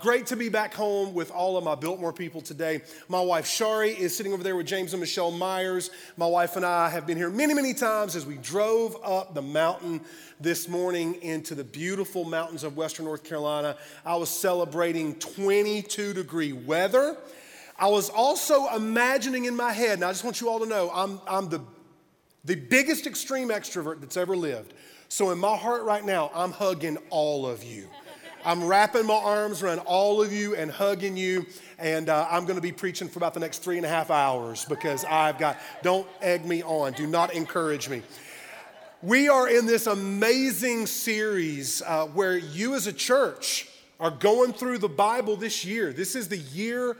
Great to be back home with all of my Biltmore people today. My wife, Shari, is sitting over there with James and Michelle Myers. My wife and I have been here many, many times as we drove up the mountain this morning into the beautiful mountains of Western North Carolina. I was celebrating 22-degree weather. I was also imagining in my head, and I just want you all to know, I'm the biggest extreme extrovert that's ever lived. So in my heart right now, I'm hugging all of you. I'm wrapping my arms around all of you and hugging you, and I'm going to be preaching for about the next 3.5 hours because don't egg me on. Do not encourage me. We are in this amazing series where you as a church are going through the Bible this year. This is the Year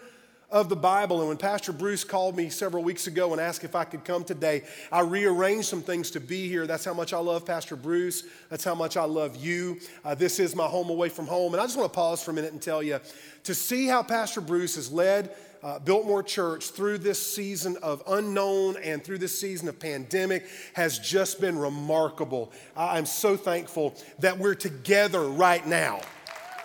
of the Bible, and when Pastor Bruce called me several weeks ago and asked if I could come today, I rearranged some things to be here. That's how much I love Pastor Bruce. That's how much I love you. This is my home away from home, and I just want to pause for a minute and tell you, to see how Pastor Bruce has led Biltmore Church through this season of unknown and through this season of pandemic has just been remarkable. I'm so thankful that we're together right now.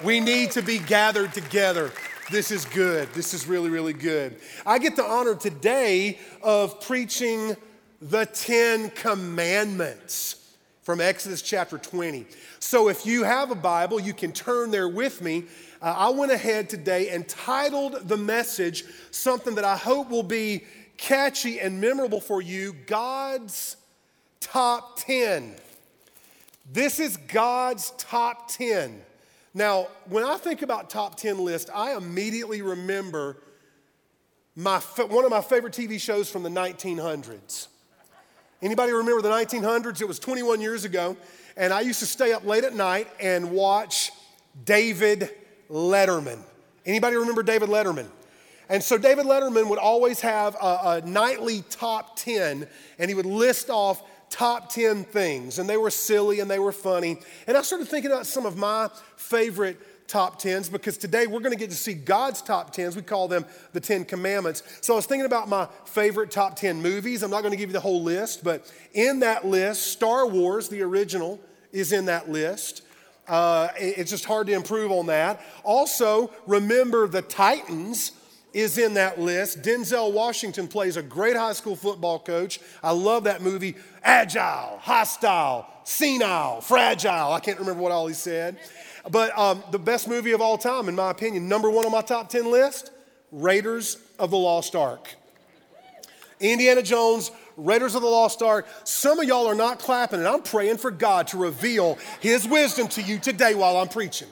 We need to be gathered together. This is good. This is really, really good. I get the honor today of preaching the 10 Commandments from Exodus chapter 20. So if you have a Bible, you can turn there with me. I went ahead today and titled the message something that I hope will be catchy and memorable for you, God's Top 10. This is God's Top 10. Now, when I think about top 10 list, I immediately remember one of my favorite TV shows from the 1900s. Anybody remember the 1900s? It was 21 years ago, and I used to stay up late at night and watch David Letterman. Anybody remember David Letterman? And so David Letterman would always have a nightly top 10, and he would list off top 10 things, and they were silly and they were funny. And I started thinking about some of my favorite top 10s because today we're going to get to see God's top 10s. We call them the 10 Commandments. So I was thinking about my favorite top 10 movies. I'm not going to give you the whole list, but in that list, Star Wars, the original, is in that list. It's just hard to improve on that. Also, Remember the Titans is in that list. Denzel Washington plays a great high school football coach. I love that movie. Agile, hostile, senile, fragile. I can't remember what all he said. But the best movie of all time, in my opinion, number one on my top 10 list, Raiders of the Lost Ark. Indiana Jones, Raiders of the Lost Ark. Some of y'all are not clapping, and I'm praying for God to reveal his wisdom to you today while I'm preaching.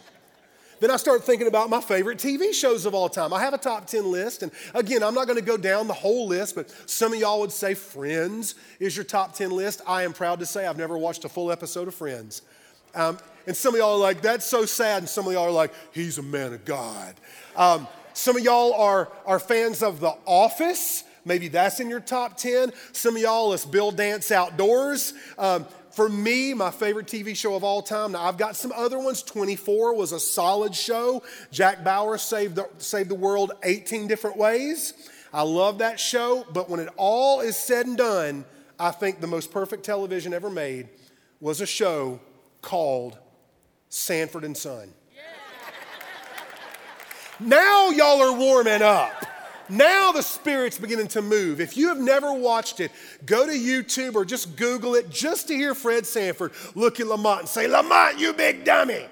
Then I start thinking about my favorite TV shows of all time. I have a top 10 list, and again, I'm not going to go down the whole list, but some of y'all would say Friends is your top 10 list. I am proud to say I've never watched a full episode of Friends. And some of y'all are like, that's so sad, and some of y'all are like, he's a man of God. Some of y'all are fans of The Office. Maybe that's in your top 10. Some of y'all is Bill Dance Outdoors. For me, my favorite TV show of all time, now I've got some other ones. 24 was a solid show. Jack Bauer saved the world 18 different ways. I love that show, but when it all is said and done, I think the most perfect television ever made was a show called Sanford and Son. Yeah. Now y'all are warming up. Now the Spirit's beginning to move. If you have never watched it, go to YouTube or just Google it just to hear Fred Sanford look at Lamont and say, Lamont, you big dummy.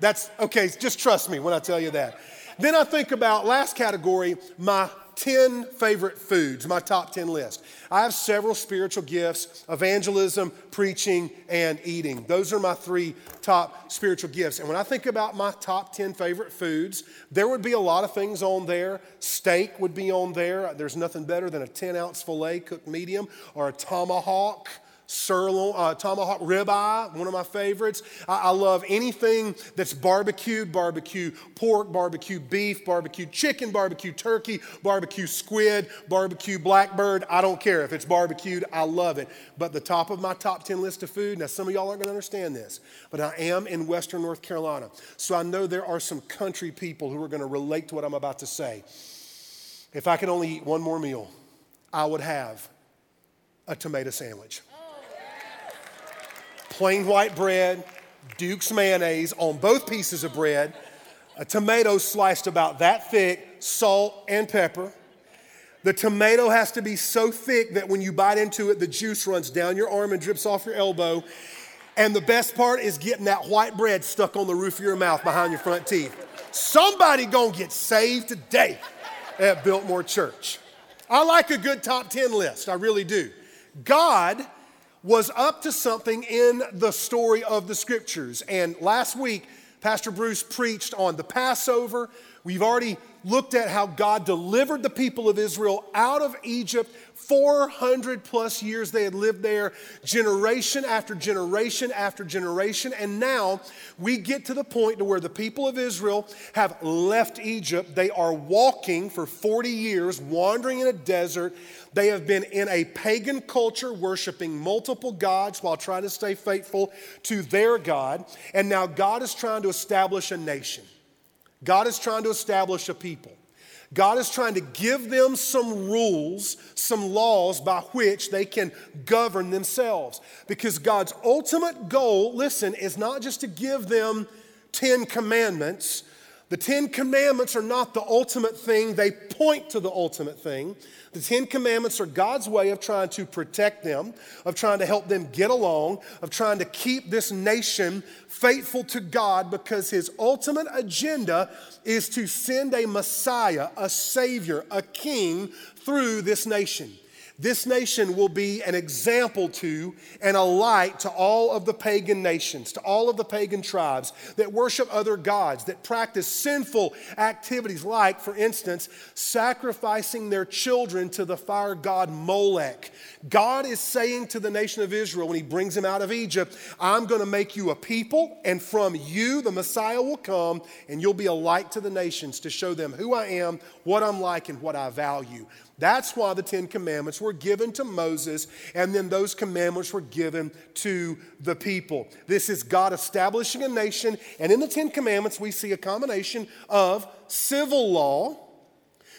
That's okay, just trust me when I tell you that. Then I think about, last category, my 10 favorite foods, my top 10 list. I have several spiritual gifts, evangelism, preaching, and eating. Those are my three top spiritual gifts. And when I think about my top 10 favorite foods, there would be a lot of things on there. Steak would be on there. There's nothing better than a 10-ounce filet cooked medium or a tomahawk. Sirloin, tomahawk ribeye, one of my favorites. I love anything that's barbecued, barbecue pork, barbecue beef, barbecue chicken, barbecue turkey, barbecue squid, barbecue blackbird. I don't care if it's barbecued, I love it. But the top of my top 10 list of food, now some of y'all aren't going to understand this, but I am in Western North Carolina, so I know there are some country people who are going to relate to what I'm about to say. If I could only eat one more meal, I would have a tomato sandwich. Plain white bread, Duke's mayonnaise on both pieces of bread, a tomato sliced about that thick, salt and pepper. The tomato has to be so thick that when you bite into it, the juice runs down your arm and drips off your elbow. And the best part is getting that white bread stuck on the roof of your mouth behind your front teeth. Somebody gonna get saved today at Biltmore Church. I like a good top 10 list, I really do. God was up to something in the story of the scriptures. And last week, Pastor Bruce preached on the Passover. We've already looked at how God delivered the people of Israel out of Egypt. 400 plus years they had lived there, generation after generation after generation. And now we get to the point to where the people of Israel have left Egypt. They are walking for 40 years, wandering in a desert. They have been in a pagan culture, worshiping multiple gods while trying to stay faithful to their God. And now God is trying to establish a nation. God is trying to establish a people. God is trying to give them some rules, some laws by which they can govern themselves. Because God's ultimate goal, listen, is not just to give them 10 commandments. The 10 commandments are not the ultimate thing. They point to the ultimate thing. The 10 commandments are God's way of trying to protect them, of trying to help them get along, of trying to keep this nation faithful to God, because his ultimate agenda is to send a Messiah, a Savior, a King through this nation. This nation will be an example to and a light to all of the pagan nations, to all of the pagan tribes that worship other gods, that practice sinful activities like, for instance, sacrificing their children to the fire god Molech. God is saying to the nation of Israel when he brings them out of Egypt, I'm going to make you a people, and from you the Messiah will come, and you'll be a light to the nations to show them who I am, what I'm like, and what I value. That's why the Ten Commandments were given to Moses, and then those commandments were given to the people. This is God establishing a nation, and in the Ten Commandments we see a combination of civil law,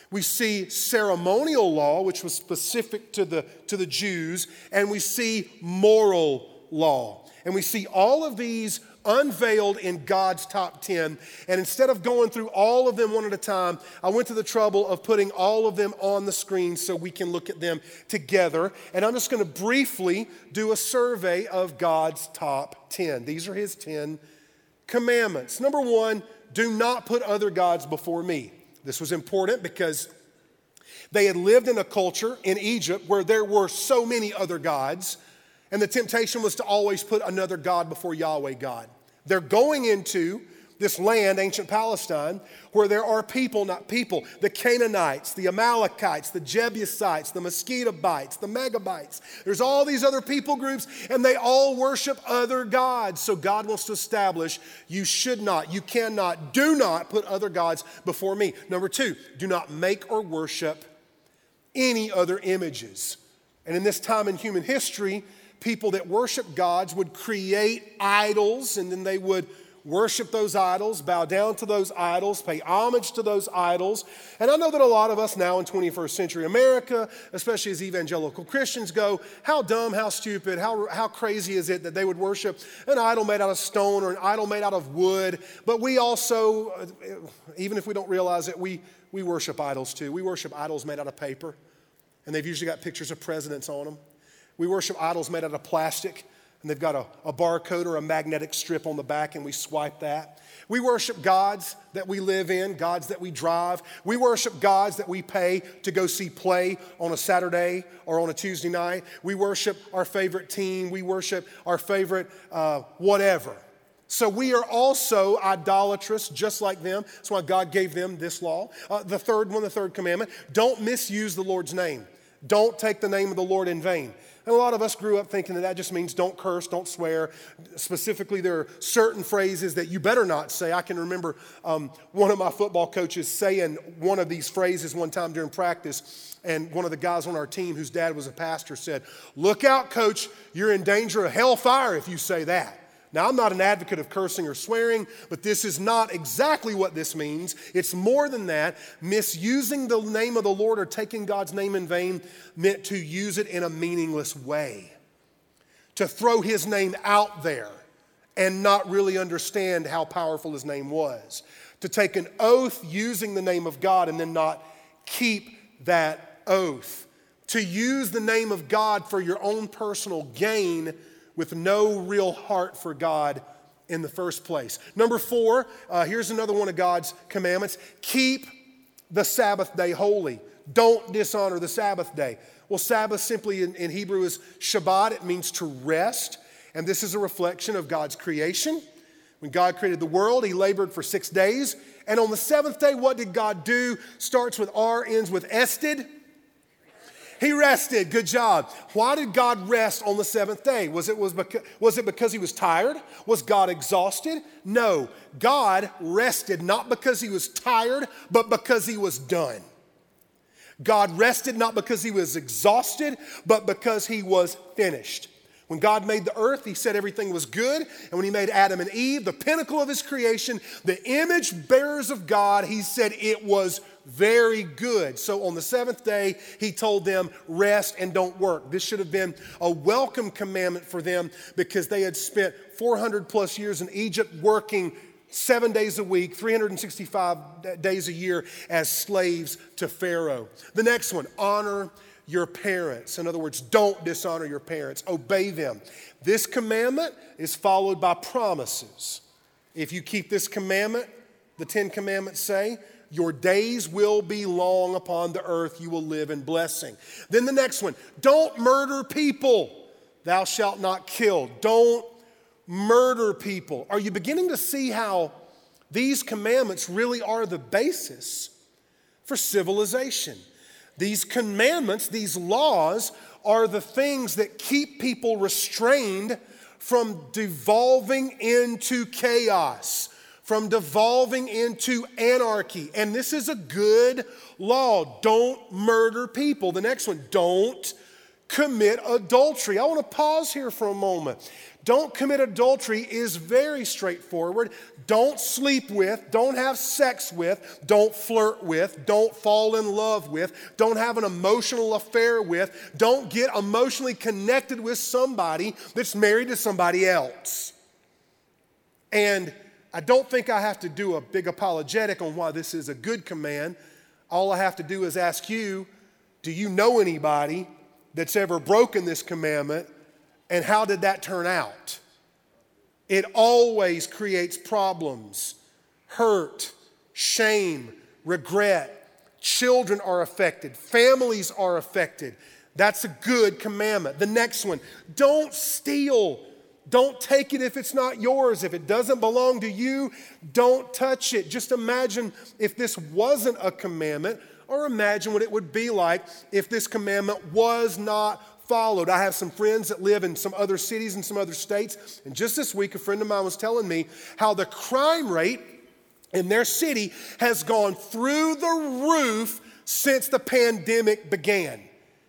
we see ceremonial law, which was specific to the Jews, and we see moral law. And we see all of these unveiled in God's top 10. And instead of going through all of them one at a time, I went to the trouble of putting all of them on the screen so we can look at them together. And I'm just going to briefly do a survey of God's top 10. These are his 10 commandments. Number one, do not put other gods before me. This was important because they had lived in a culture in Egypt where there were so many other gods, and the temptation was to always put another god before Yahweh God. They're going into this land, ancient Palestine, where there are the Canaanites, the Amalekites, the Jebusites, the Mosquitobites, the Megabites. There's all these other people groups, and they all worship other gods. So God wants to establish, you should not, you cannot, do not put other gods before me. Number two, do not make or worship any other images. And in this time in human history, people that worship gods would create idols, and then they would worship those idols, bow down to those idols, pay homage to those idols. And I know that a lot of us now in 21st century America, especially as evangelical Christians, go, how dumb, how stupid, how crazy is it that they would worship an idol made out of stone or an idol made out of wood? But we also, even if we don't realize it, we worship idols too. We worship idols made out of paper, and they've usually got pictures of presidents on them. We worship idols made out of plastic, and they've got a barcode or a magnetic strip on the back, and we swipe that. We worship gods that we live in, gods that we drive. We worship gods that we pay to go see play on a Saturday or on a Tuesday night. We worship our favorite team. We worship our favorite whatever. So we are also idolatrous, just like them. That's why God gave them this law. The third commandment, don't misuse the Lord's name. Don't take the name of the Lord in vain. And a lot of us grew up thinking that just means don't curse, don't swear. Specifically, there are certain phrases that you better not say. I can remember one of my football coaches saying one of these phrases one time during practice, and one of the guys on our team whose dad was a pastor said, "Look out, coach, you're in danger of hellfire if you say that." Now, I'm not an advocate of cursing or swearing, but this is not exactly what this means. It's more than that. Misusing the name of the Lord or taking God's name in vain meant to use it in a meaningless way, to throw his name out there and not really understand how powerful his name was, to take an oath using the name of God and then not keep that oath, to use the name of God for your own personal gain with no real heart for God in the first place. Number four, here's another one of God's commandments. Keep the Sabbath day holy. Don't dishonor the Sabbath day. Well, Sabbath simply in Hebrew is Shabbat. It means to rest. And this is a reflection of God's creation. When God created the world, he labored for 6 days. And on the seventh day, what did God do? Starts with R, ends with ested. He rested. Good job. Why did God rest on the seventh day? Was it because he was tired? Was God exhausted? No. God rested not because he was tired, but because he was done. God rested not because he was exhausted, but because he was finished. When God made the earth, he said everything was good. And when he made Adam and Eve, the pinnacle of his creation, the image bearers of God, he said it was very good. So on the seventh day, he told them, rest and don't work. This should have been a welcome commandment for them because they had spent 400 plus years in Egypt working 7 days a week, 365 days a year as slaves to Pharaoh. The next one, honor your parents. In other words, don't dishonor your parents. Obey them. This commandment is followed by promises. If you keep this commandment, the Ten Commandments say, your days will be long upon the earth. You will live in blessing. Then the next one, don't murder people. Thou shalt not kill. Don't murder people. Are you beginning to see how these commandments really are the basis for civilization? These commandments, these laws, are the things that keep people restrained from devolving into chaos, from devolving into anarchy. And this is a good law. Don't murder people. The next one, don't commit adultery. I want to pause here for a moment. Don't commit adultery is very straightforward. Don't sleep with, don't have sex with, don't flirt with, don't fall in love with, don't have an emotional affair with, don't get emotionally connected with somebody that's married to somebody else. And I don't think I have to do a big apologetic on why this is a good command. All I have to do is ask you, do you know anybody that's ever broken this commandment, and how did that turn out? It always creates problems, hurt, shame, regret. Children are affected. Families are affected. That's a good commandment. The next one, don't steal. Don't take it if it's not yours. If it doesn't belong to you, don't touch it. Just imagine if this wasn't a commandment, or imagine what it would be like if this commandment was not followed. I have some friends that live in some other cities and some other states, and just this week a friend of mine was telling me how the crime rate in their city has gone through the roof since the pandemic began.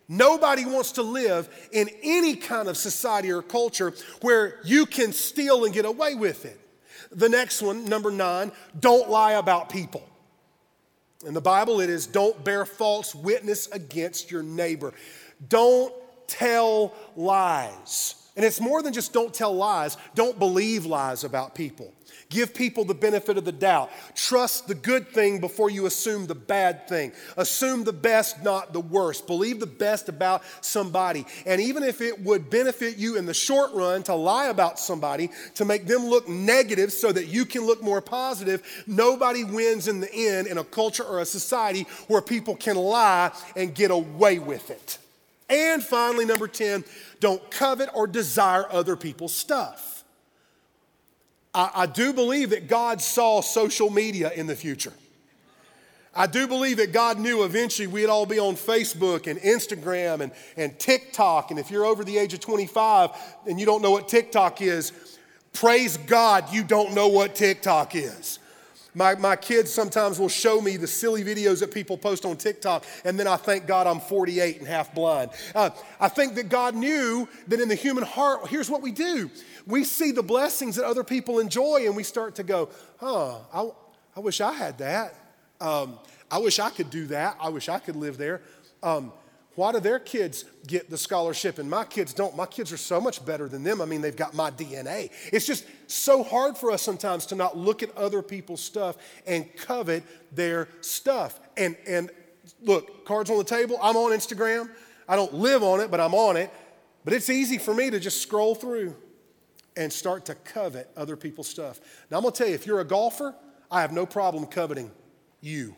Nobody wants to live in any kind of society or culture where you can steal and get away with it. The next one, number 9, don't lie about people. In the Bible, it is don't bear false witness against your neighbor. Don't tell lies. And it's more than just don't tell lies. Don't believe lies about people. Give people the benefit of the doubt. Trust the good thing before you assume the bad thing. Assume the best, not the worst. Believe the best about somebody. And even if it would benefit you in the short run to lie about somebody, to make them look negative so that you can look more positive, nobody wins in the end in a culture or a society where people can lie and get away with it. And finally, number 10, don't covet or desire other people's stuff. I do believe that God saw social media in the future. I do believe that God knew eventually we'd all be on Facebook and Instagram and TikTok. And if you're over the age of 25 and you don't know what TikTok is, praise God you don't know what TikTok is. My kids sometimes will show me the silly videos that people post on TikTok, and then I thank God I'm 48 and half blind. I think that God knew that in the human heart, here's what we do. We see the blessings that other people enjoy, and we start to go, I wish I had that. I wish I could do that. I wish I could live there. Why do their kids get the scholarship and my kids don't? My kids are so much better than them. I mean, they've got my DNA. It's just so hard for us sometimes to not look at other people's stuff and covet their stuff. And look, cards on the table, I'm on Instagram. I don't live on it, but I'm on it. But it's easy for me to just scroll through and start to covet other people's stuff. Now, I'm going to tell you, if you're a golfer, I have no problem coveting you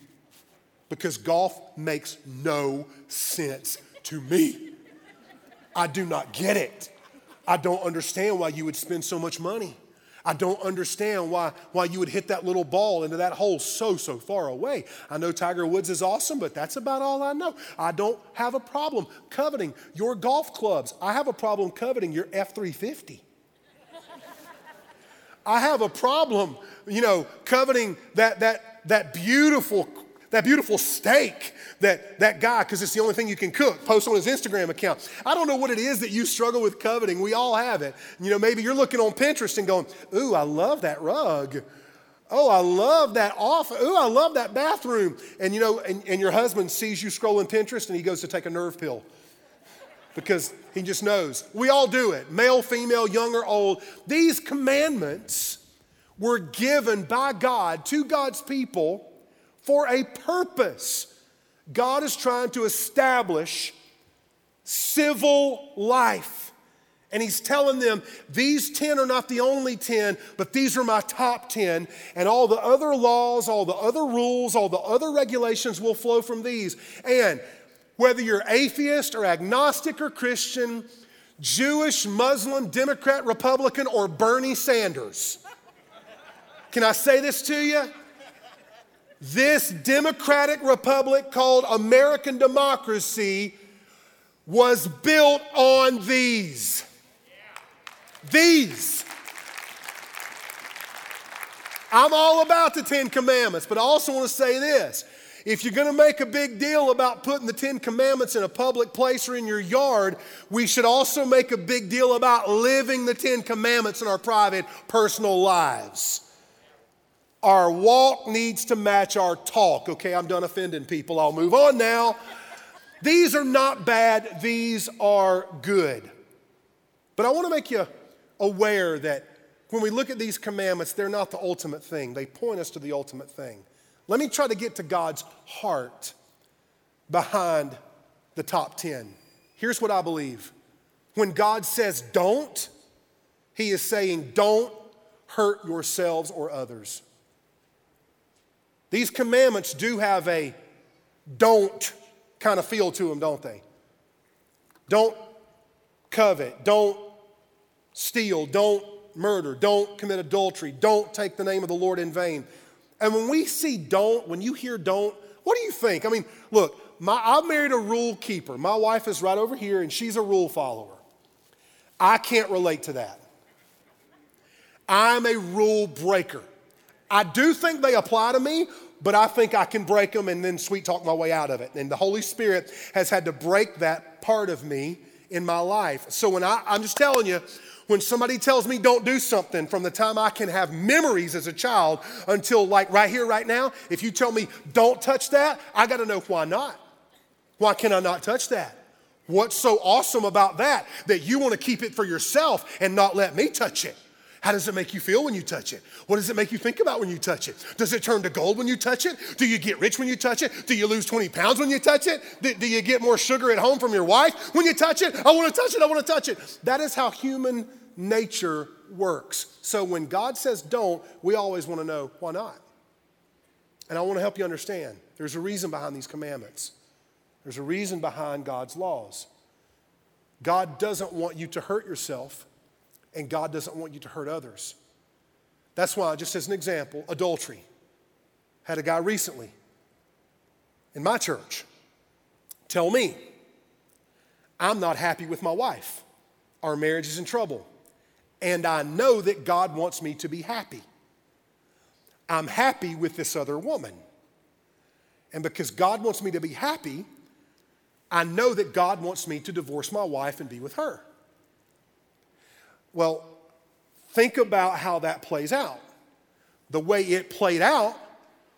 because golf makes no sense to me. I do not get it. I don't understand why you would spend so much money. I don't understand why you would hit that little ball into that hole so far away. I know Tiger Woods is awesome, but that's about all I know. I don't have a problem coveting your golf clubs. I have a problem coveting your F-350. I have a problem, coveting that beautiful steak that guy, because it's the only thing you can cook, post on his Instagram account. I don't know what it is that you struggle with coveting. We all have it. Maybe you're looking on Pinterest and going, ooh, I love that rug. Oh, I love that office. Ooh, I love that bathroom. And, and your husband sees you scrolling Pinterest and he goes to take a nerve pill because he just knows. We all do it, male, female, young or old. These commandments were given by God to God's people for a purpose. God is trying to establish civil life. And he's telling them, these 10 are not the only 10, but these are my top 10. And all the other laws, all the other rules, all the other regulations will flow from these. And whether you're atheist or agnostic or Christian, Jewish, Muslim, Democrat, Republican, or Bernie Sanders. Can I say this to you? This democratic republic called American democracy was built on these. Yeah. These. I'm all about the Ten Commandments, but I also want to say this. If you're going to make a big deal about putting the Ten Commandments in a public place or in your yard, we should also make a big deal about living the Ten Commandments in our private, personal lives. Our walk needs to match our talk. Okay, I'm done offending people. I'll move on now. These are not bad. These are good. But I want to make you aware that when we look at these commandments, they're not the ultimate thing. They point us to the ultimate thing. Let me try to get to God's heart behind the top 10. Here's what I believe. When God says don't, he is saying don't hurt yourselves or others. These commandments do have a don't kind of feel to them, don't they? Don't covet, don't steal, don't murder, don't commit adultery, don't take the name of the Lord in vain. And when we see don't, when you hear don't, what do you think? I mean, look, I married a rule keeper. My wife is right over here and she's a rule follower. I can't relate to that. I'm a rule breaker. I do think they apply to me, but I think I can break them and then sweet talk my way out of it. And the Holy Spirit has had to break that part of me in my life. So when I'm just telling you, when somebody tells me don't do something, from the time I can have memories as a child until like right here, right now, if you tell me don't touch that, I got to know why not. Why can I not touch that? What's so awesome about that, that you want to keep it for yourself and not let me touch it? How does it make you feel when you touch it? What does it make you think about when you touch it? Does it turn to gold when you touch it? Do you get rich when you touch it? Do you lose 20 pounds when you touch it? Do you get more sugar at home from your wife when you touch it? I want to touch it, I want to touch it. That is how human nature works. So when God says don't, we always want to know why not. And I want to help you understand. There's a reason behind these commandments. There's a reason behind God's laws. God doesn't want you to hurt yourself. And God doesn't want you to hurt others. That's why, just as an example, adultery. Had a guy recently in my church tell me, I'm not happy with my wife. Our marriage is in trouble. And I know that God wants me to be happy. I'm happy with this other woman. And because God wants me to be happy, I know that God wants me to divorce my wife and be with her. Well, think about how that plays out. The way it played out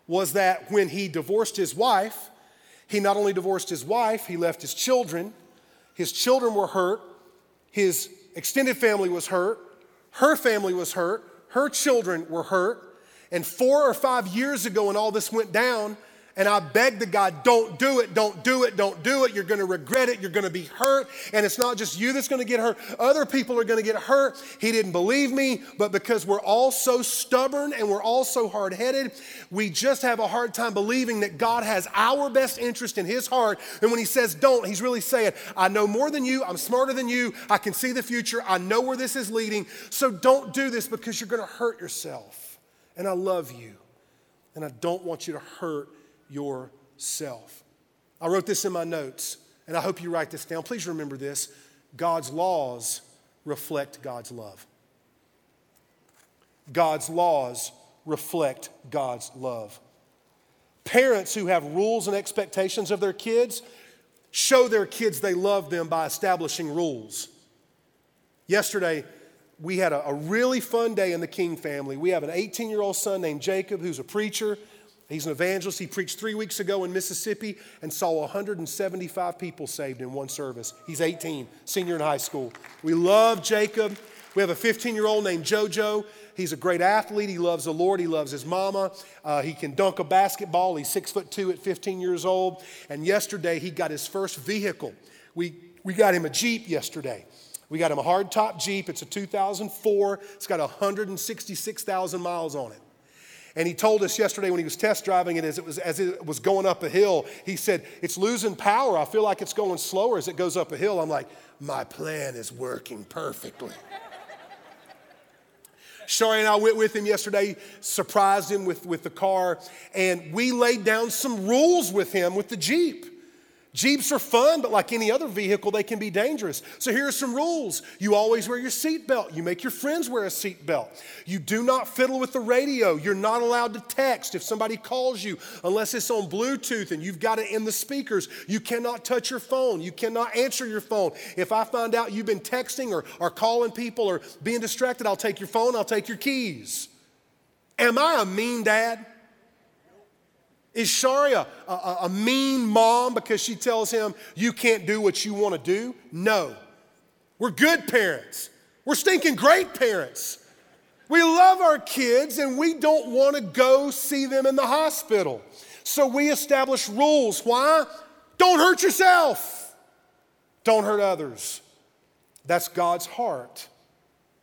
was that when he divorced his wife, he not only divorced his wife, he left his children. His children were hurt. His extended family was hurt. Her family was hurt. Her children were hurt. And 4 or 5 years ago when all this went down, and I begged the guy, don't do it, don't do it, don't do it. You're going to regret it. You're going to be hurt. And it's not just you that's going to get hurt. Other people are going to get hurt. He didn't believe me, but because we're all so stubborn and we're all so hard-headed, we just have a hard time believing that God has our best interest in his heart. And when he says don't, he's really saying, I know more than you. I'm smarter than you. I can see the future. I know where this is leading. So don't do this because you're going to hurt yourself. And I love you. And I don't want you to hurt yourself. I wrote this in my notes, and I hope you write this down. Please remember this. God's laws reflect God's love. God's laws reflect God's love. Parents who have rules and expectations of their kids show their kids they love them by establishing rules. Yesterday, we had a really fun day in the King family. We have an 18-year-old son named Jacob who's a preacher. He's an evangelist. He preached 3 weeks ago in Mississippi and saw 175 people saved in one service. He's 18, senior in high school. We love Jacob. We have a 15-year-old named JoJo. He's a great athlete. He loves the Lord. He loves his mama. He can dunk a basketball. He's 6'2" at 15 years old. And yesterday, he got his first vehicle. We got him a Jeep yesterday. We got him a hardtop Jeep. It's a 2004. It's got 166,000 miles on it. And he told us yesterday when he was test driving it as it was going up a hill, he said, it's losing power. I feel like it's going slower as it goes up a hill. I'm like, my plan is working perfectly. Shari and I went with him yesterday, surprised him with the car, and we laid down some rules with him with the Jeep. Jeeps are fun, but like any other vehicle, they can be dangerous. So here are some rules. You always wear your seatbelt. You make your friends wear a seatbelt. You do not fiddle with the radio. You're not allowed to text if somebody calls you unless it's on Bluetooth and you've got it in the speakers. You cannot touch your phone. You cannot answer your phone. If I find out you've been texting or calling people or being distracted, I'll take your phone. I'll take your keys. Am I a mean dad? Is Shari a mean mom because she tells him you can't do what you want to do? No. We're good parents. We're stinking great parents. We love our kids and we don't want to go see them in the hospital. So we establish rules. Why? Don't hurt yourself. Don't hurt others. That's God's heart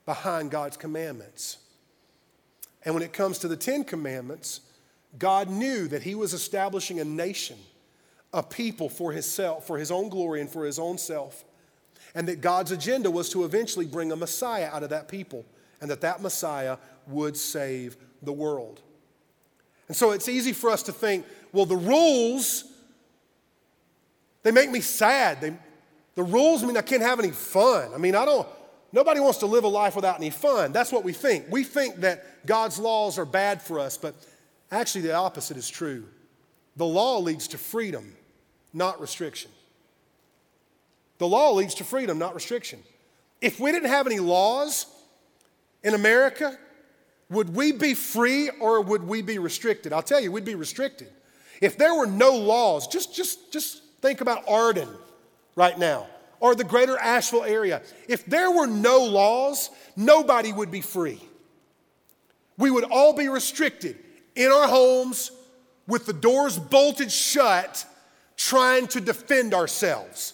behind God's commandments. And when it comes to the Ten Commandments, God knew that he was establishing a nation, a people for himself, for his own glory and for his own self, and that God's agenda was to eventually bring a Messiah out of that people and that Messiah would save the world. And so it's easy for us to think, well, the rules, they make me sad. The rules mean I can't have any fun. I mean, nobody wants to live a life without any fun. That's what we think. We think that God's laws are bad for us, but actually, the opposite is true. The law leads to freedom, not restriction. The law leads to freedom, not restriction. If we didn't have any laws in America, would we be free or would we be restricted? I'll tell you, we'd be restricted. If there were no laws, just think about Arden right now or the greater Asheville area. If there were no laws, nobody would be free. We would all be restricted. In our homes, with the doors bolted shut, trying to defend ourselves.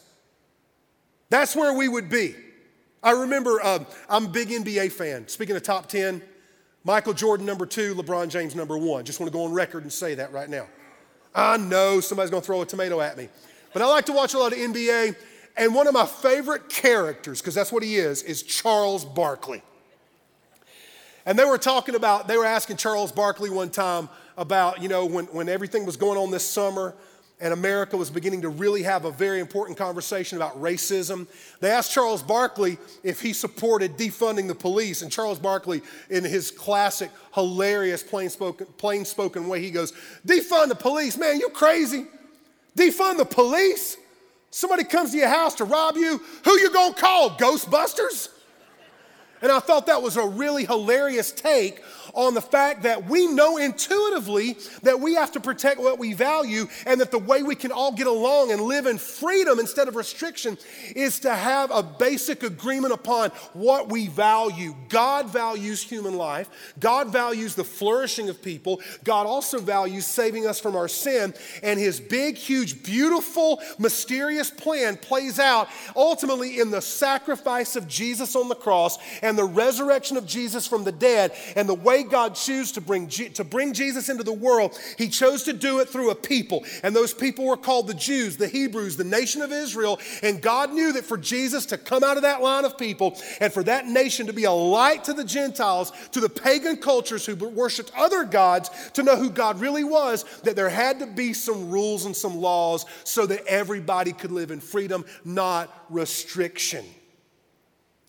That's where we would be. I remember, I'm a big NBA fan. Speaking of top 10, Michael Jordan #2, LeBron James #1. Just want to go on record and say that right now. I know somebody's going to throw a tomato at me. But I like to watch a lot of NBA, and one of my favorite characters, because that's what he is Charles Barkley. And they were asking Charles Barkley one time about, when everything was going on this summer and America was beginning to really have a very important conversation about racism. They asked Charles Barkley if he supported defunding the police. And Charles Barkley, in his classic, hilarious, plain spoken way, he goes, defund the police, man, you crazy. Defund the police? Somebody comes to your house to rob you, who you gonna call, Ghostbusters? And I thought that was a really hilarious take on the fact that we know intuitively that we have to protect what we value, and that the way we can all get along and live in freedom instead of restriction is to have a basic agreement upon what we value. God values human life. God values the flourishing of people. God also values saving us from our sin, and his big, huge, beautiful, mysterious plan plays out ultimately in the sacrifice of Jesus on the cross and the resurrection of Jesus from the dead, and the way God chose to bring Jesus into the world, he chose to do it through a people. And those people were called the Jews, the Hebrews, the nation of Israel. And God knew that for Jesus to come out of that line of people and for that nation to be a light to the Gentiles, to the pagan cultures who worshiped other gods, to know who God really was, that there had to be some rules and some laws so that everybody could live in freedom, not restriction.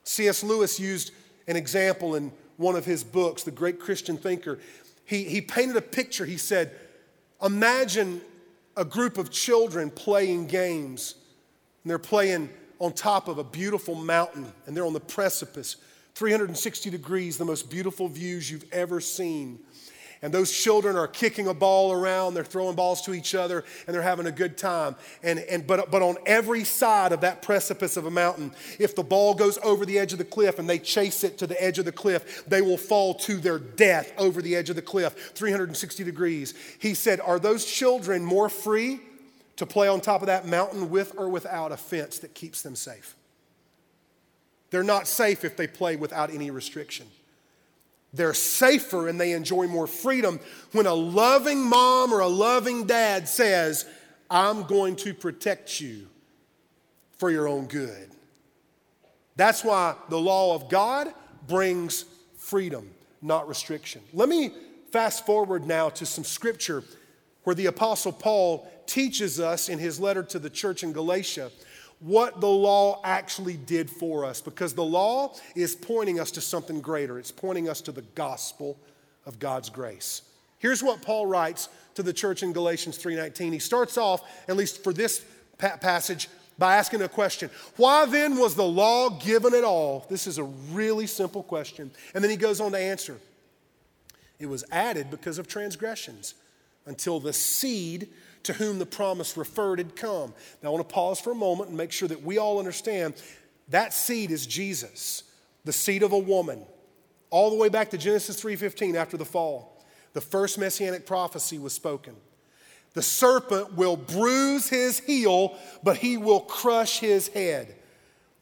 C.S. Lewis used an example in one of his books, the great Christian thinker. He painted a picture. He said, imagine a group of children playing games, and they're playing on top of a beautiful mountain, and they're on the precipice, 360 degrees, the most beautiful views you've ever seen. And those children are kicking a ball around, they're throwing balls to each other, and they're having a good time. But on every side of that precipice of a mountain, if the ball goes over the edge of the cliff and they chase it to the edge of the cliff, they will fall to their death over the edge of the cliff, 360 degrees. He said, are those children more free to play on top of that mountain with or without a fence that keeps them safe? They're not safe if they play without any restriction. They're safer and they enjoy more freedom when a loving mom or a loving dad says, I'm going to protect you for your own good. That's why the law of God brings freedom, not restriction. Let me fast forward now to some scripture where the Apostle Paul teaches us in his letter to the church in Galatia what the law actually did for us, because the law is pointing us to something greater. It's pointing us to the gospel of God's grace. Here's what Paul writes to the church in Galatians 3:19. He starts off, at least for this passage, by asking a question. Why then was the law given at all? This is a really simple question. And then he goes on to answer. It was added because of transgressions until the seed to whom the promise referred had come. Now I want to pause for a moment and make sure that we all understand that seed is Jesus, the seed of a woman, all the way back to Genesis 3:15 after the fall. The first messianic prophecy was spoken. The serpent will bruise his heel, but he will crush his head.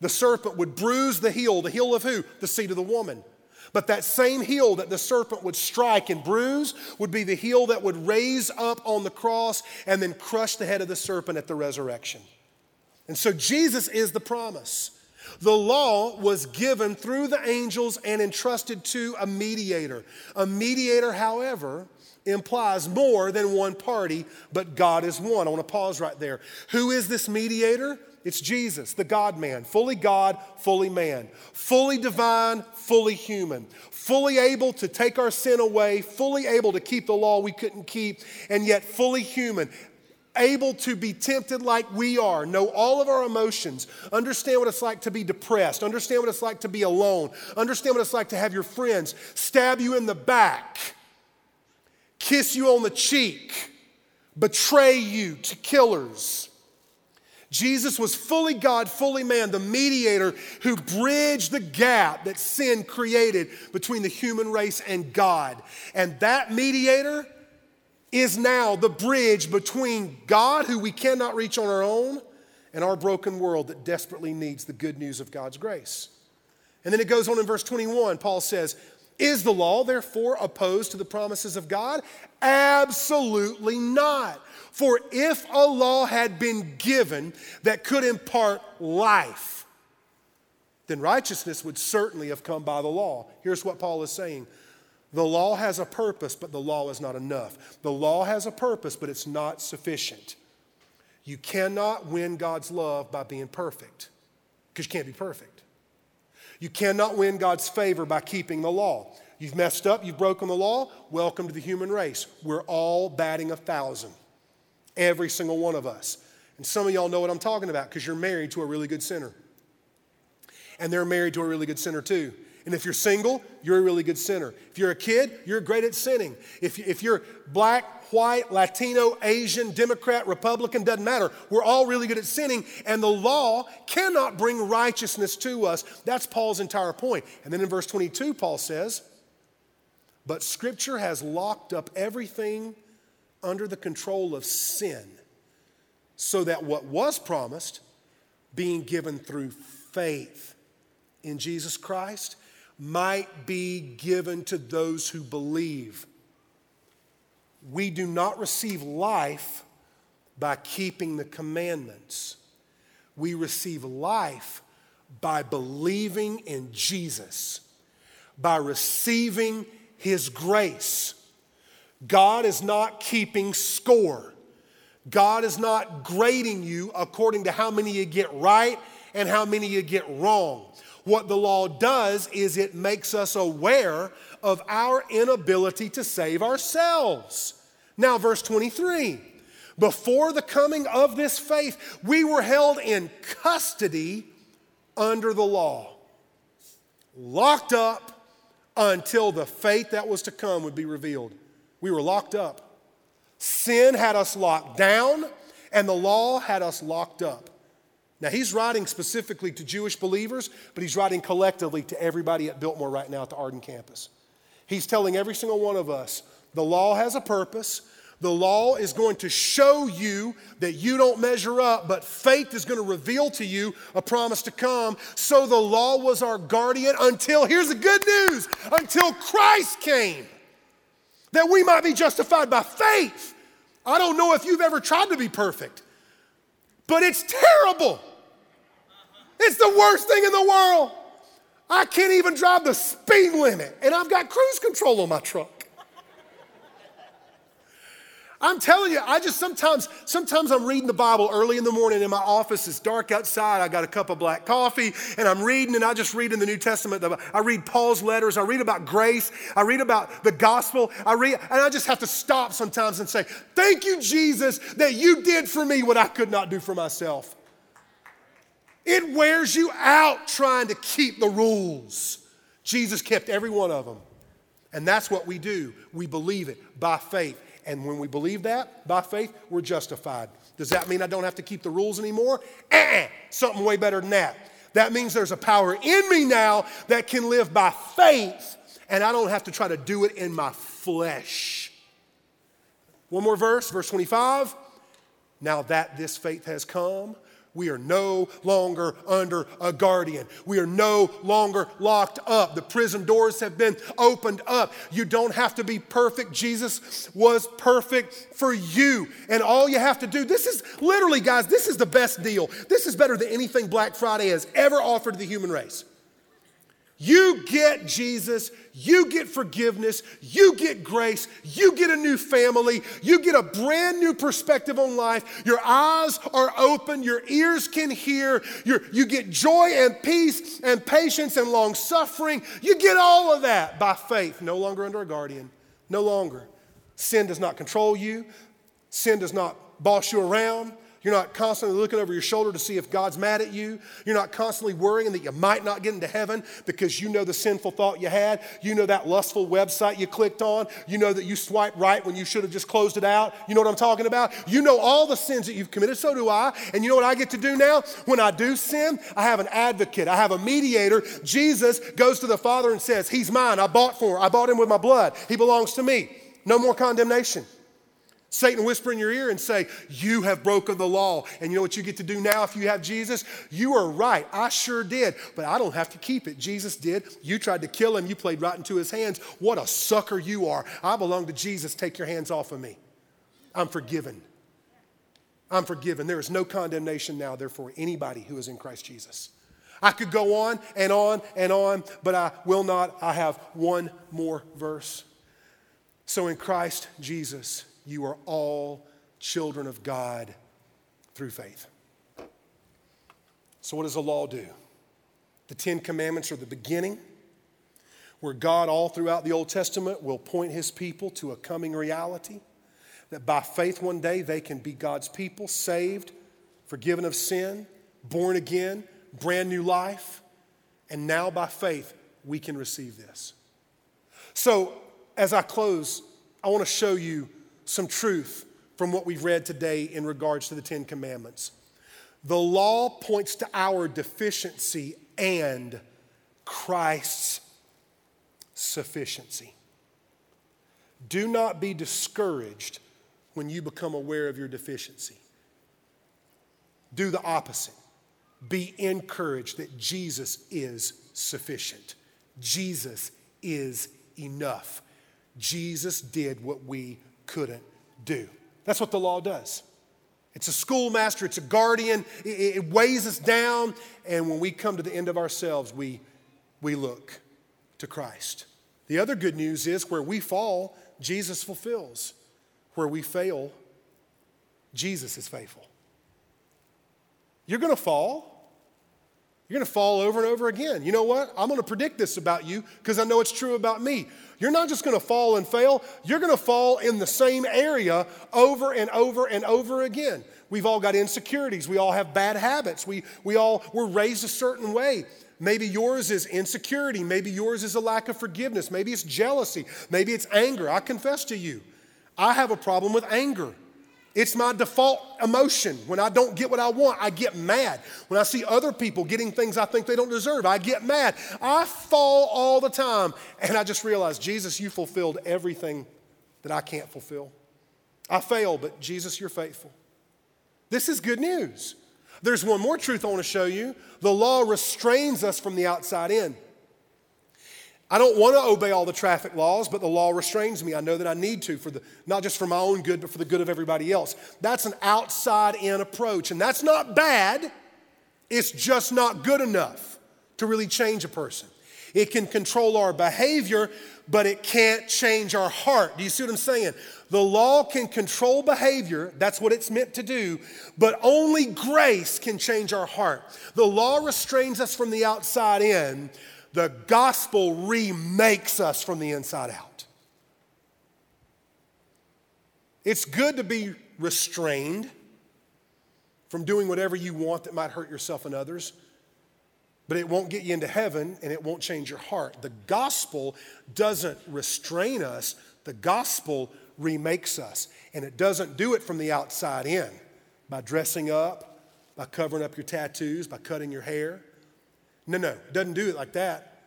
The serpent would bruise the heel of who? The seed of the woman. But that same heel that the serpent would strike and bruise would be the heel that would raise up on the cross and then crush the head of the serpent at the resurrection. And so Jesus is the promise. The law was given through the angels and entrusted to a mediator. A mediator, however, implies more than one party, but God is one. I want to pause right there. Who is this mediator? It's Jesus, the God-man, fully God, fully man, fully divine, fully human, fully able to take our sin away, fully able to keep the law we couldn't keep, and yet fully human, able to be tempted like we are, know all of our emotions, understand what it's like to be depressed, understand what it's like to be alone, understand what it's like to have your friends stab you in the back, kiss you on the cheek, betray you to killers. Jesus was fully God, fully man, the mediator who bridged the gap that sin created between the human race and God. And that mediator is now the bridge between God, who we cannot reach on our own, and our broken world that desperately needs the good news of God's grace. And then it goes on in verse 21, Paul says, is the law therefore opposed to the promises of God? Absolutely not. For if a law had been given that could impart life, then righteousness would certainly have come by the law. Here's what Paul is saying. The law has a purpose, but the law is not enough. The law has a purpose, but it's not sufficient. You cannot win God's love by being perfect, because you can't be perfect. You cannot win God's favor by keeping the law. You've messed up, you've broken the law. Welcome to the human race. We're all batting 1,000, every single one of us. And some of y'all know what I'm talking about because you're married to a really good sinner. And they're married to a really good sinner too. And if you're single, you're a really good sinner. If you're a kid, you're great at sinning. If you're black, white, Latino, Asian, Democrat, Republican, doesn't matter. We're all really good at sinning, and the law cannot bring righteousness to us. That's Paul's entire point. And then in verse 22, Paul says, but Scripture has locked up everything under the control of sin, so that what was promised, being given through faith in Jesus Christ, might be given to those who believe. We do not receive life by keeping the commandments. We receive life by believing in Jesus, by receiving His grace. God is not keeping score. God is not grading you according to how many you get right and how many you get wrong. What the law does is it makes us aware of our inability to save ourselves. Now, verse 23, before the coming of this faith, we were held in custody under the law, locked up until the faith that was to come would be revealed. We were locked up. Sin had us locked down, and the law had us locked up. Now, he's writing specifically to Jewish believers, but he's writing collectively to everybody at Biltmore right now at the Arden campus. He's telling every single one of us, the law has a purpose. The law is going to show you that you don't measure up, but faith is going to reveal to you a promise to come. So the law was our guardian until, here's the good news, until Christ came, that we might be justified by faith. I don't know if you've ever tried to be perfect, but it's terrible. It's the worst thing in the world. I can't even drive the speed limit, and I've got cruise control on my truck. I'm telling you, I just sometimes I'm reading the Bible early in the morning in my office. It's dark outside. I got a cup of black coffee, and I'm reading, and I just read in the New Testament. I read Paul's letters. I read about grace. I read about the gospel. And I just have to stop sometimes and say, thank you, Jesus, that you did for me what I could not do for myself. It wears you out trying to keep the rules. Jesus kept every one of them, and that's what we do. We believe it by faith. And when we believe that, by faith, we're justified. Does that mean I don't have to keep the rules anymore? Something way better than that. That means there's a power in me now that can live by faith, and I don't have to try to do it in my flesh. One more verse, verse 25. Now that this faith has come, we are no longer under a guardian. We are no longer locked up. The prison doors have been opened up. You don't have to be perfect. Jesus was perfect for you. And all you have to do, this is literally, guys, this is the best deal. This is better than anything Black Friday has ever offered to the human race. You get Jesus, you get forgiveness, you get grace, you get a new family, you get a brand new perspective on life, your eyes are open, your ears can hear, you get joy and peace and patience and long suffering. You get all of that by faith, no longer under a guardian, no longer. Sin does not control you, sin does not boss you around. You're not constantly looking over your shoulder to see if God's mad at you. You're not constantly worrying that you might not get into heaven because you know the sinful thought you had. You know that lustful website you clicked on. You know that you swiped right when you should have just closed it out. You know what I'm talking about? You know all the sins that you've committed, so do I. And you know what I get to do now? When I do sin, I have an advocate. I have a mediator. Jesus goes to the Father and says, He's mine. I bought Him with my blood. He belongs to me. No more condemnation. Satan whisper in your ear and say, you have broken the law. And you know what you get to do now if you have Jesus? You are right. I sure did. But I don't have to keep it. Jesus did. You tried to kill Him. You played right into His hands. What a sucker you are. I belong to Jesus. Take your hands off of me. I'm forgiven. I'm forgiven. There is no condemnation now, therefore, anybody who is in Christ Jesus. I could go on and on and on, but I will not. I have one more verse. So in Christ Jesus, you are all children of God through faith. So what does the law do? The Ten Commandments are the beginning, where God all throughout the Old Testament will point His people to a coming reality that by faith one day they can be God's people, saved, forgiven of sin, born again, brand new life. And now by faith, we can receive this. So as I close, I want to show you some truth from what we've read today in regards to the Ten Commandments. The law points to our deficiency and Christ's sufficiency. Do not be discouraged when you become aware of your deficiency. Do the opposite. Be encouraged that Jesus is sufficient. Jesus is enough. Jesus did what we couldn't do. That's what the law does. It's a schoolmaster, it's a guardian, it weighs us down, and when we come to the end of ourselves, we look to Christ. The other good news is where we fall, Jesus fulfills. Where we fail, Jesus is faithful. You're going to fall. You're going to fall over and over again. You know what? I'm going to predict this about you because I know it's true about me. You're not just going to fall and fail. You're going to fall in the same area over and over and over again. We've all got insecurities. We all have bad habits. We're raised a certain way. Maybe yours is insecurity. Maybe yours is a lack of forgiveness. Maybe it's jealousy. Maybe it's anger. I confess to you, I have a problem with anger. It's my default emotion. When I don't get what I want, I get mad. When I see other people getting things I think they don't deserve, I get mad. I fall all the time. And I just realize, Jesus, you fulfilled everything that I can't fulfill. I fail, but Jesus, you're faithful. This is good news. There's one more truth I want to show you. The law restrains us from the outside in. I don't want to obey all the traffic laws, but the law restrains me. I know that I need to, not just for my own good, but for the good of everybody else. That's an outside-in approach, and that's not bad. It's just not good enough to really change a person. It can control our behavior, but it can't change our heart. Do you see what I'm saying? The law can control behavior. That's what it's meant to do. But only grace can change our heart. The law restrains us from the outside in. The gospel remakes us from the inside out. It's good to be restrained from doing whatever you want that might hurt yourself and others, but it won't get you into heaven and it won't change your heart. The gospel doesn't restrain us. The gospel remakes us, and it doesn't do it from the outside in by dressing up, by covering up your tattoos, by cutting your hair. No, it doesn't do it like that.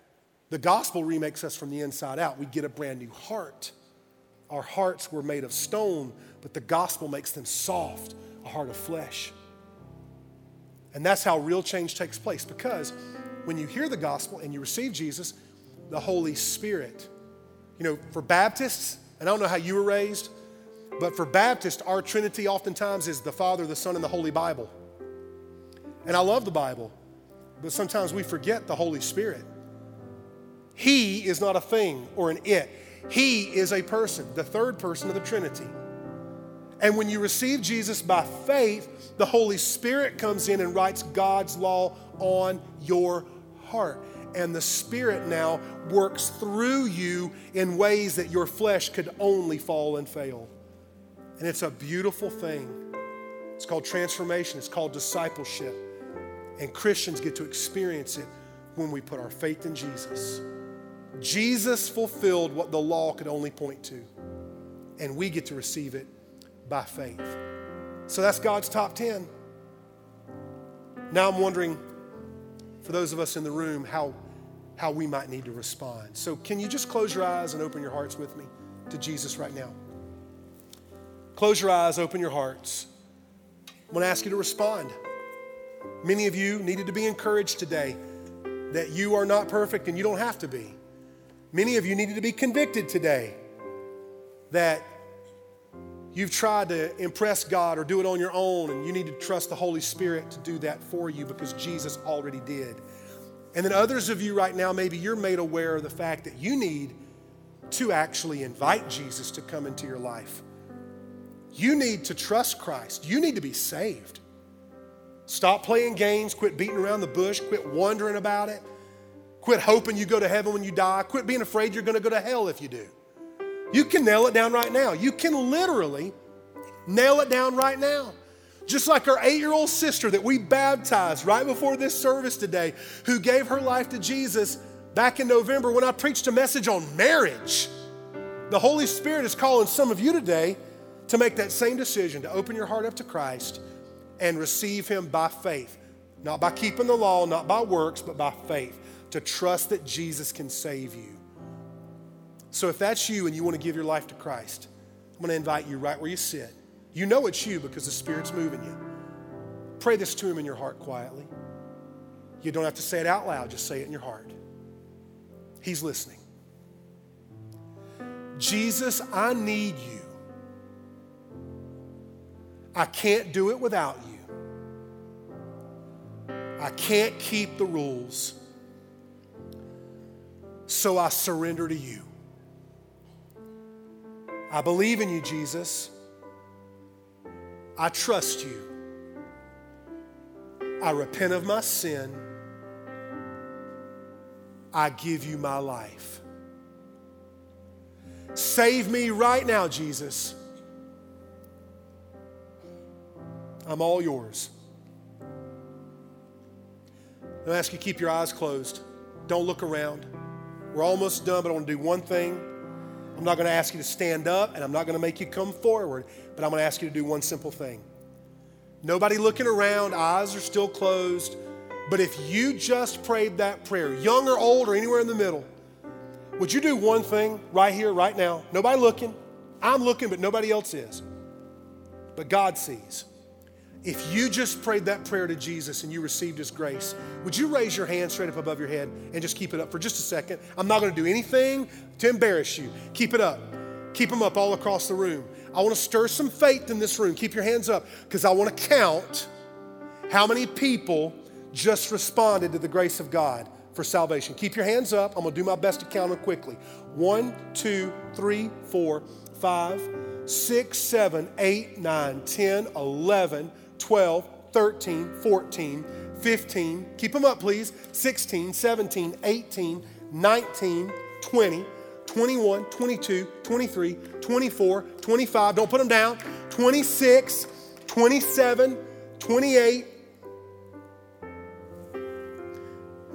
The gospel remakes us from the inside out. We get a brand new heart. Our hearts were made of stone, but the gospel makes them soft, a heart of flesh. And that's how real change takes place, because when you hear the gospel and you receive Jesus, the Holy Spirit, for Baptists, and I don't know how you were raised, but for Baptists, our Trinity oftentimes is the Father, the Son, and the Holy Bible. And I love the Bible. But sometimes we forget the Holy Spirit. He is not a thing or an it. He is a person, the third person of the Trinity. And when you receive Jesus by faith, the Holy Spirit comes in and writes God's law on your heart. And the Spirit now works through you in ways that your flesh could only fall and fail. And it's a beautiful thing. It's called transformation. It's called discipleship. And Christians get to experience it when we put our faith in Jesus. Jesus fulfilled what the law could only point to, and we get to receive it by faith. So that's God's top 10. Now I'm wondering, for those of us in the room, how we might need to respond. So can you just close your eyes and open your hearts with me to Jesus right now? Close your eyes, open your hearts. I want to ask you to respond. Many of you needed to be encouraged today that you are not perfect and you don't have to be. Many of you needed to be convicted today that you've tried to impress God or do it on your own, and you need to trust the Holy Spirit to do that for you because Jesus already did. And then others of you right now, maybe you're made aware of the fact that you need to actually invite Jesus to come into your life. You need to trust Christ. You need to be saved. Stop playing games, quit beating around the bush, quit wondering about it, quit hoping you go to heaven when you die, quit being afraid you're going to go to hell if you do. You can nail it down right now. You can literally nail it down right now. Just like our 8-year-old sister that we baptized right before this service today, who gave her life to Jesus, Back in November, when I preached a message on marriage, the Holy Spirit is calling some of you today to make that same decision, to open your heart up to Christ and receive him by faith, not by keeping the law, not by works, but by faith, to trust that Jesus can save you. So if that's you and you want to give your life to Christ, I'm going to invite you right where you sit. You know it's you because the Spirit's moving you. Pray this to him in your heart quietly. You don't have to say it out loud, just say it in your heart. He's listening. Jesus, I need you. I can't do it without you. I can't keep the rules. So I surrender to you. I believe in you, Jesus. I trust you. I repent of my sin. I give you my life. Save me right now, Jesus. I'm all yours. I'm asking you to keep your eyes closed. Don't look around. We're almost done, but I want to do one thing. I'm not going to ask you to stand up, and I'm not going to make you come forward, but I'm going to ask you to do one simple thing. Nobody looking around, eyes are still closed, but if you just prayed that prayer, young or old or anywhere in the middle, would you do one thing right here, right now? Nobody looking. I'm looking, but nobody else is. But God sees. If you just prayed that prayer to Jesus and you received his grace, would you raise your hand straight up above your head and just keep it up for just a second? I'm not going to do anything to embarrass you. Keep it up. Keep them up all across the room. I want to stir some faith in this room. Keep your hands up because I want to count how many people just responded to the grace of God for salvation. Keep your hands up. I'm going to do my best to count them quickly. 1, 2, 3, 4, 5, 6, 7, 8, 9, 10, 11, 12, 13, 14, 15. Keep them up, please. 16, 17, 18, 19, 20. 21, 22, 23, 24, 25, don't put them down, 26, 27, 28.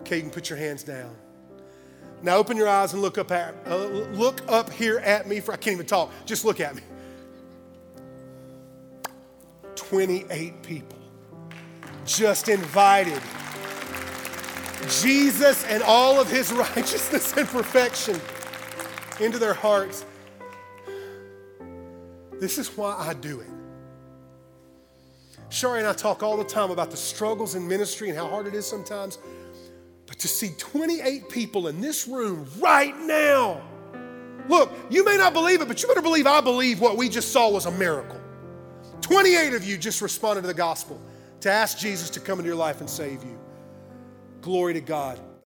Okay, you can put your hands down. Now open your eyes and look up here at me. I can't even talk, just look at me. 28 people just invited Jesus and all of his righteousness and perfection into their hearts. This is why I do it. Shari and I talk all the time about the struggles in ministry and how hard it is sometimes, but to see 28 people in this room right now. Look, you may not believe it, but you better believe I believe what we just saw was a miracle. 28 of you just responded to the gospel to ask Jesus to come into your life and save you. Glory to God.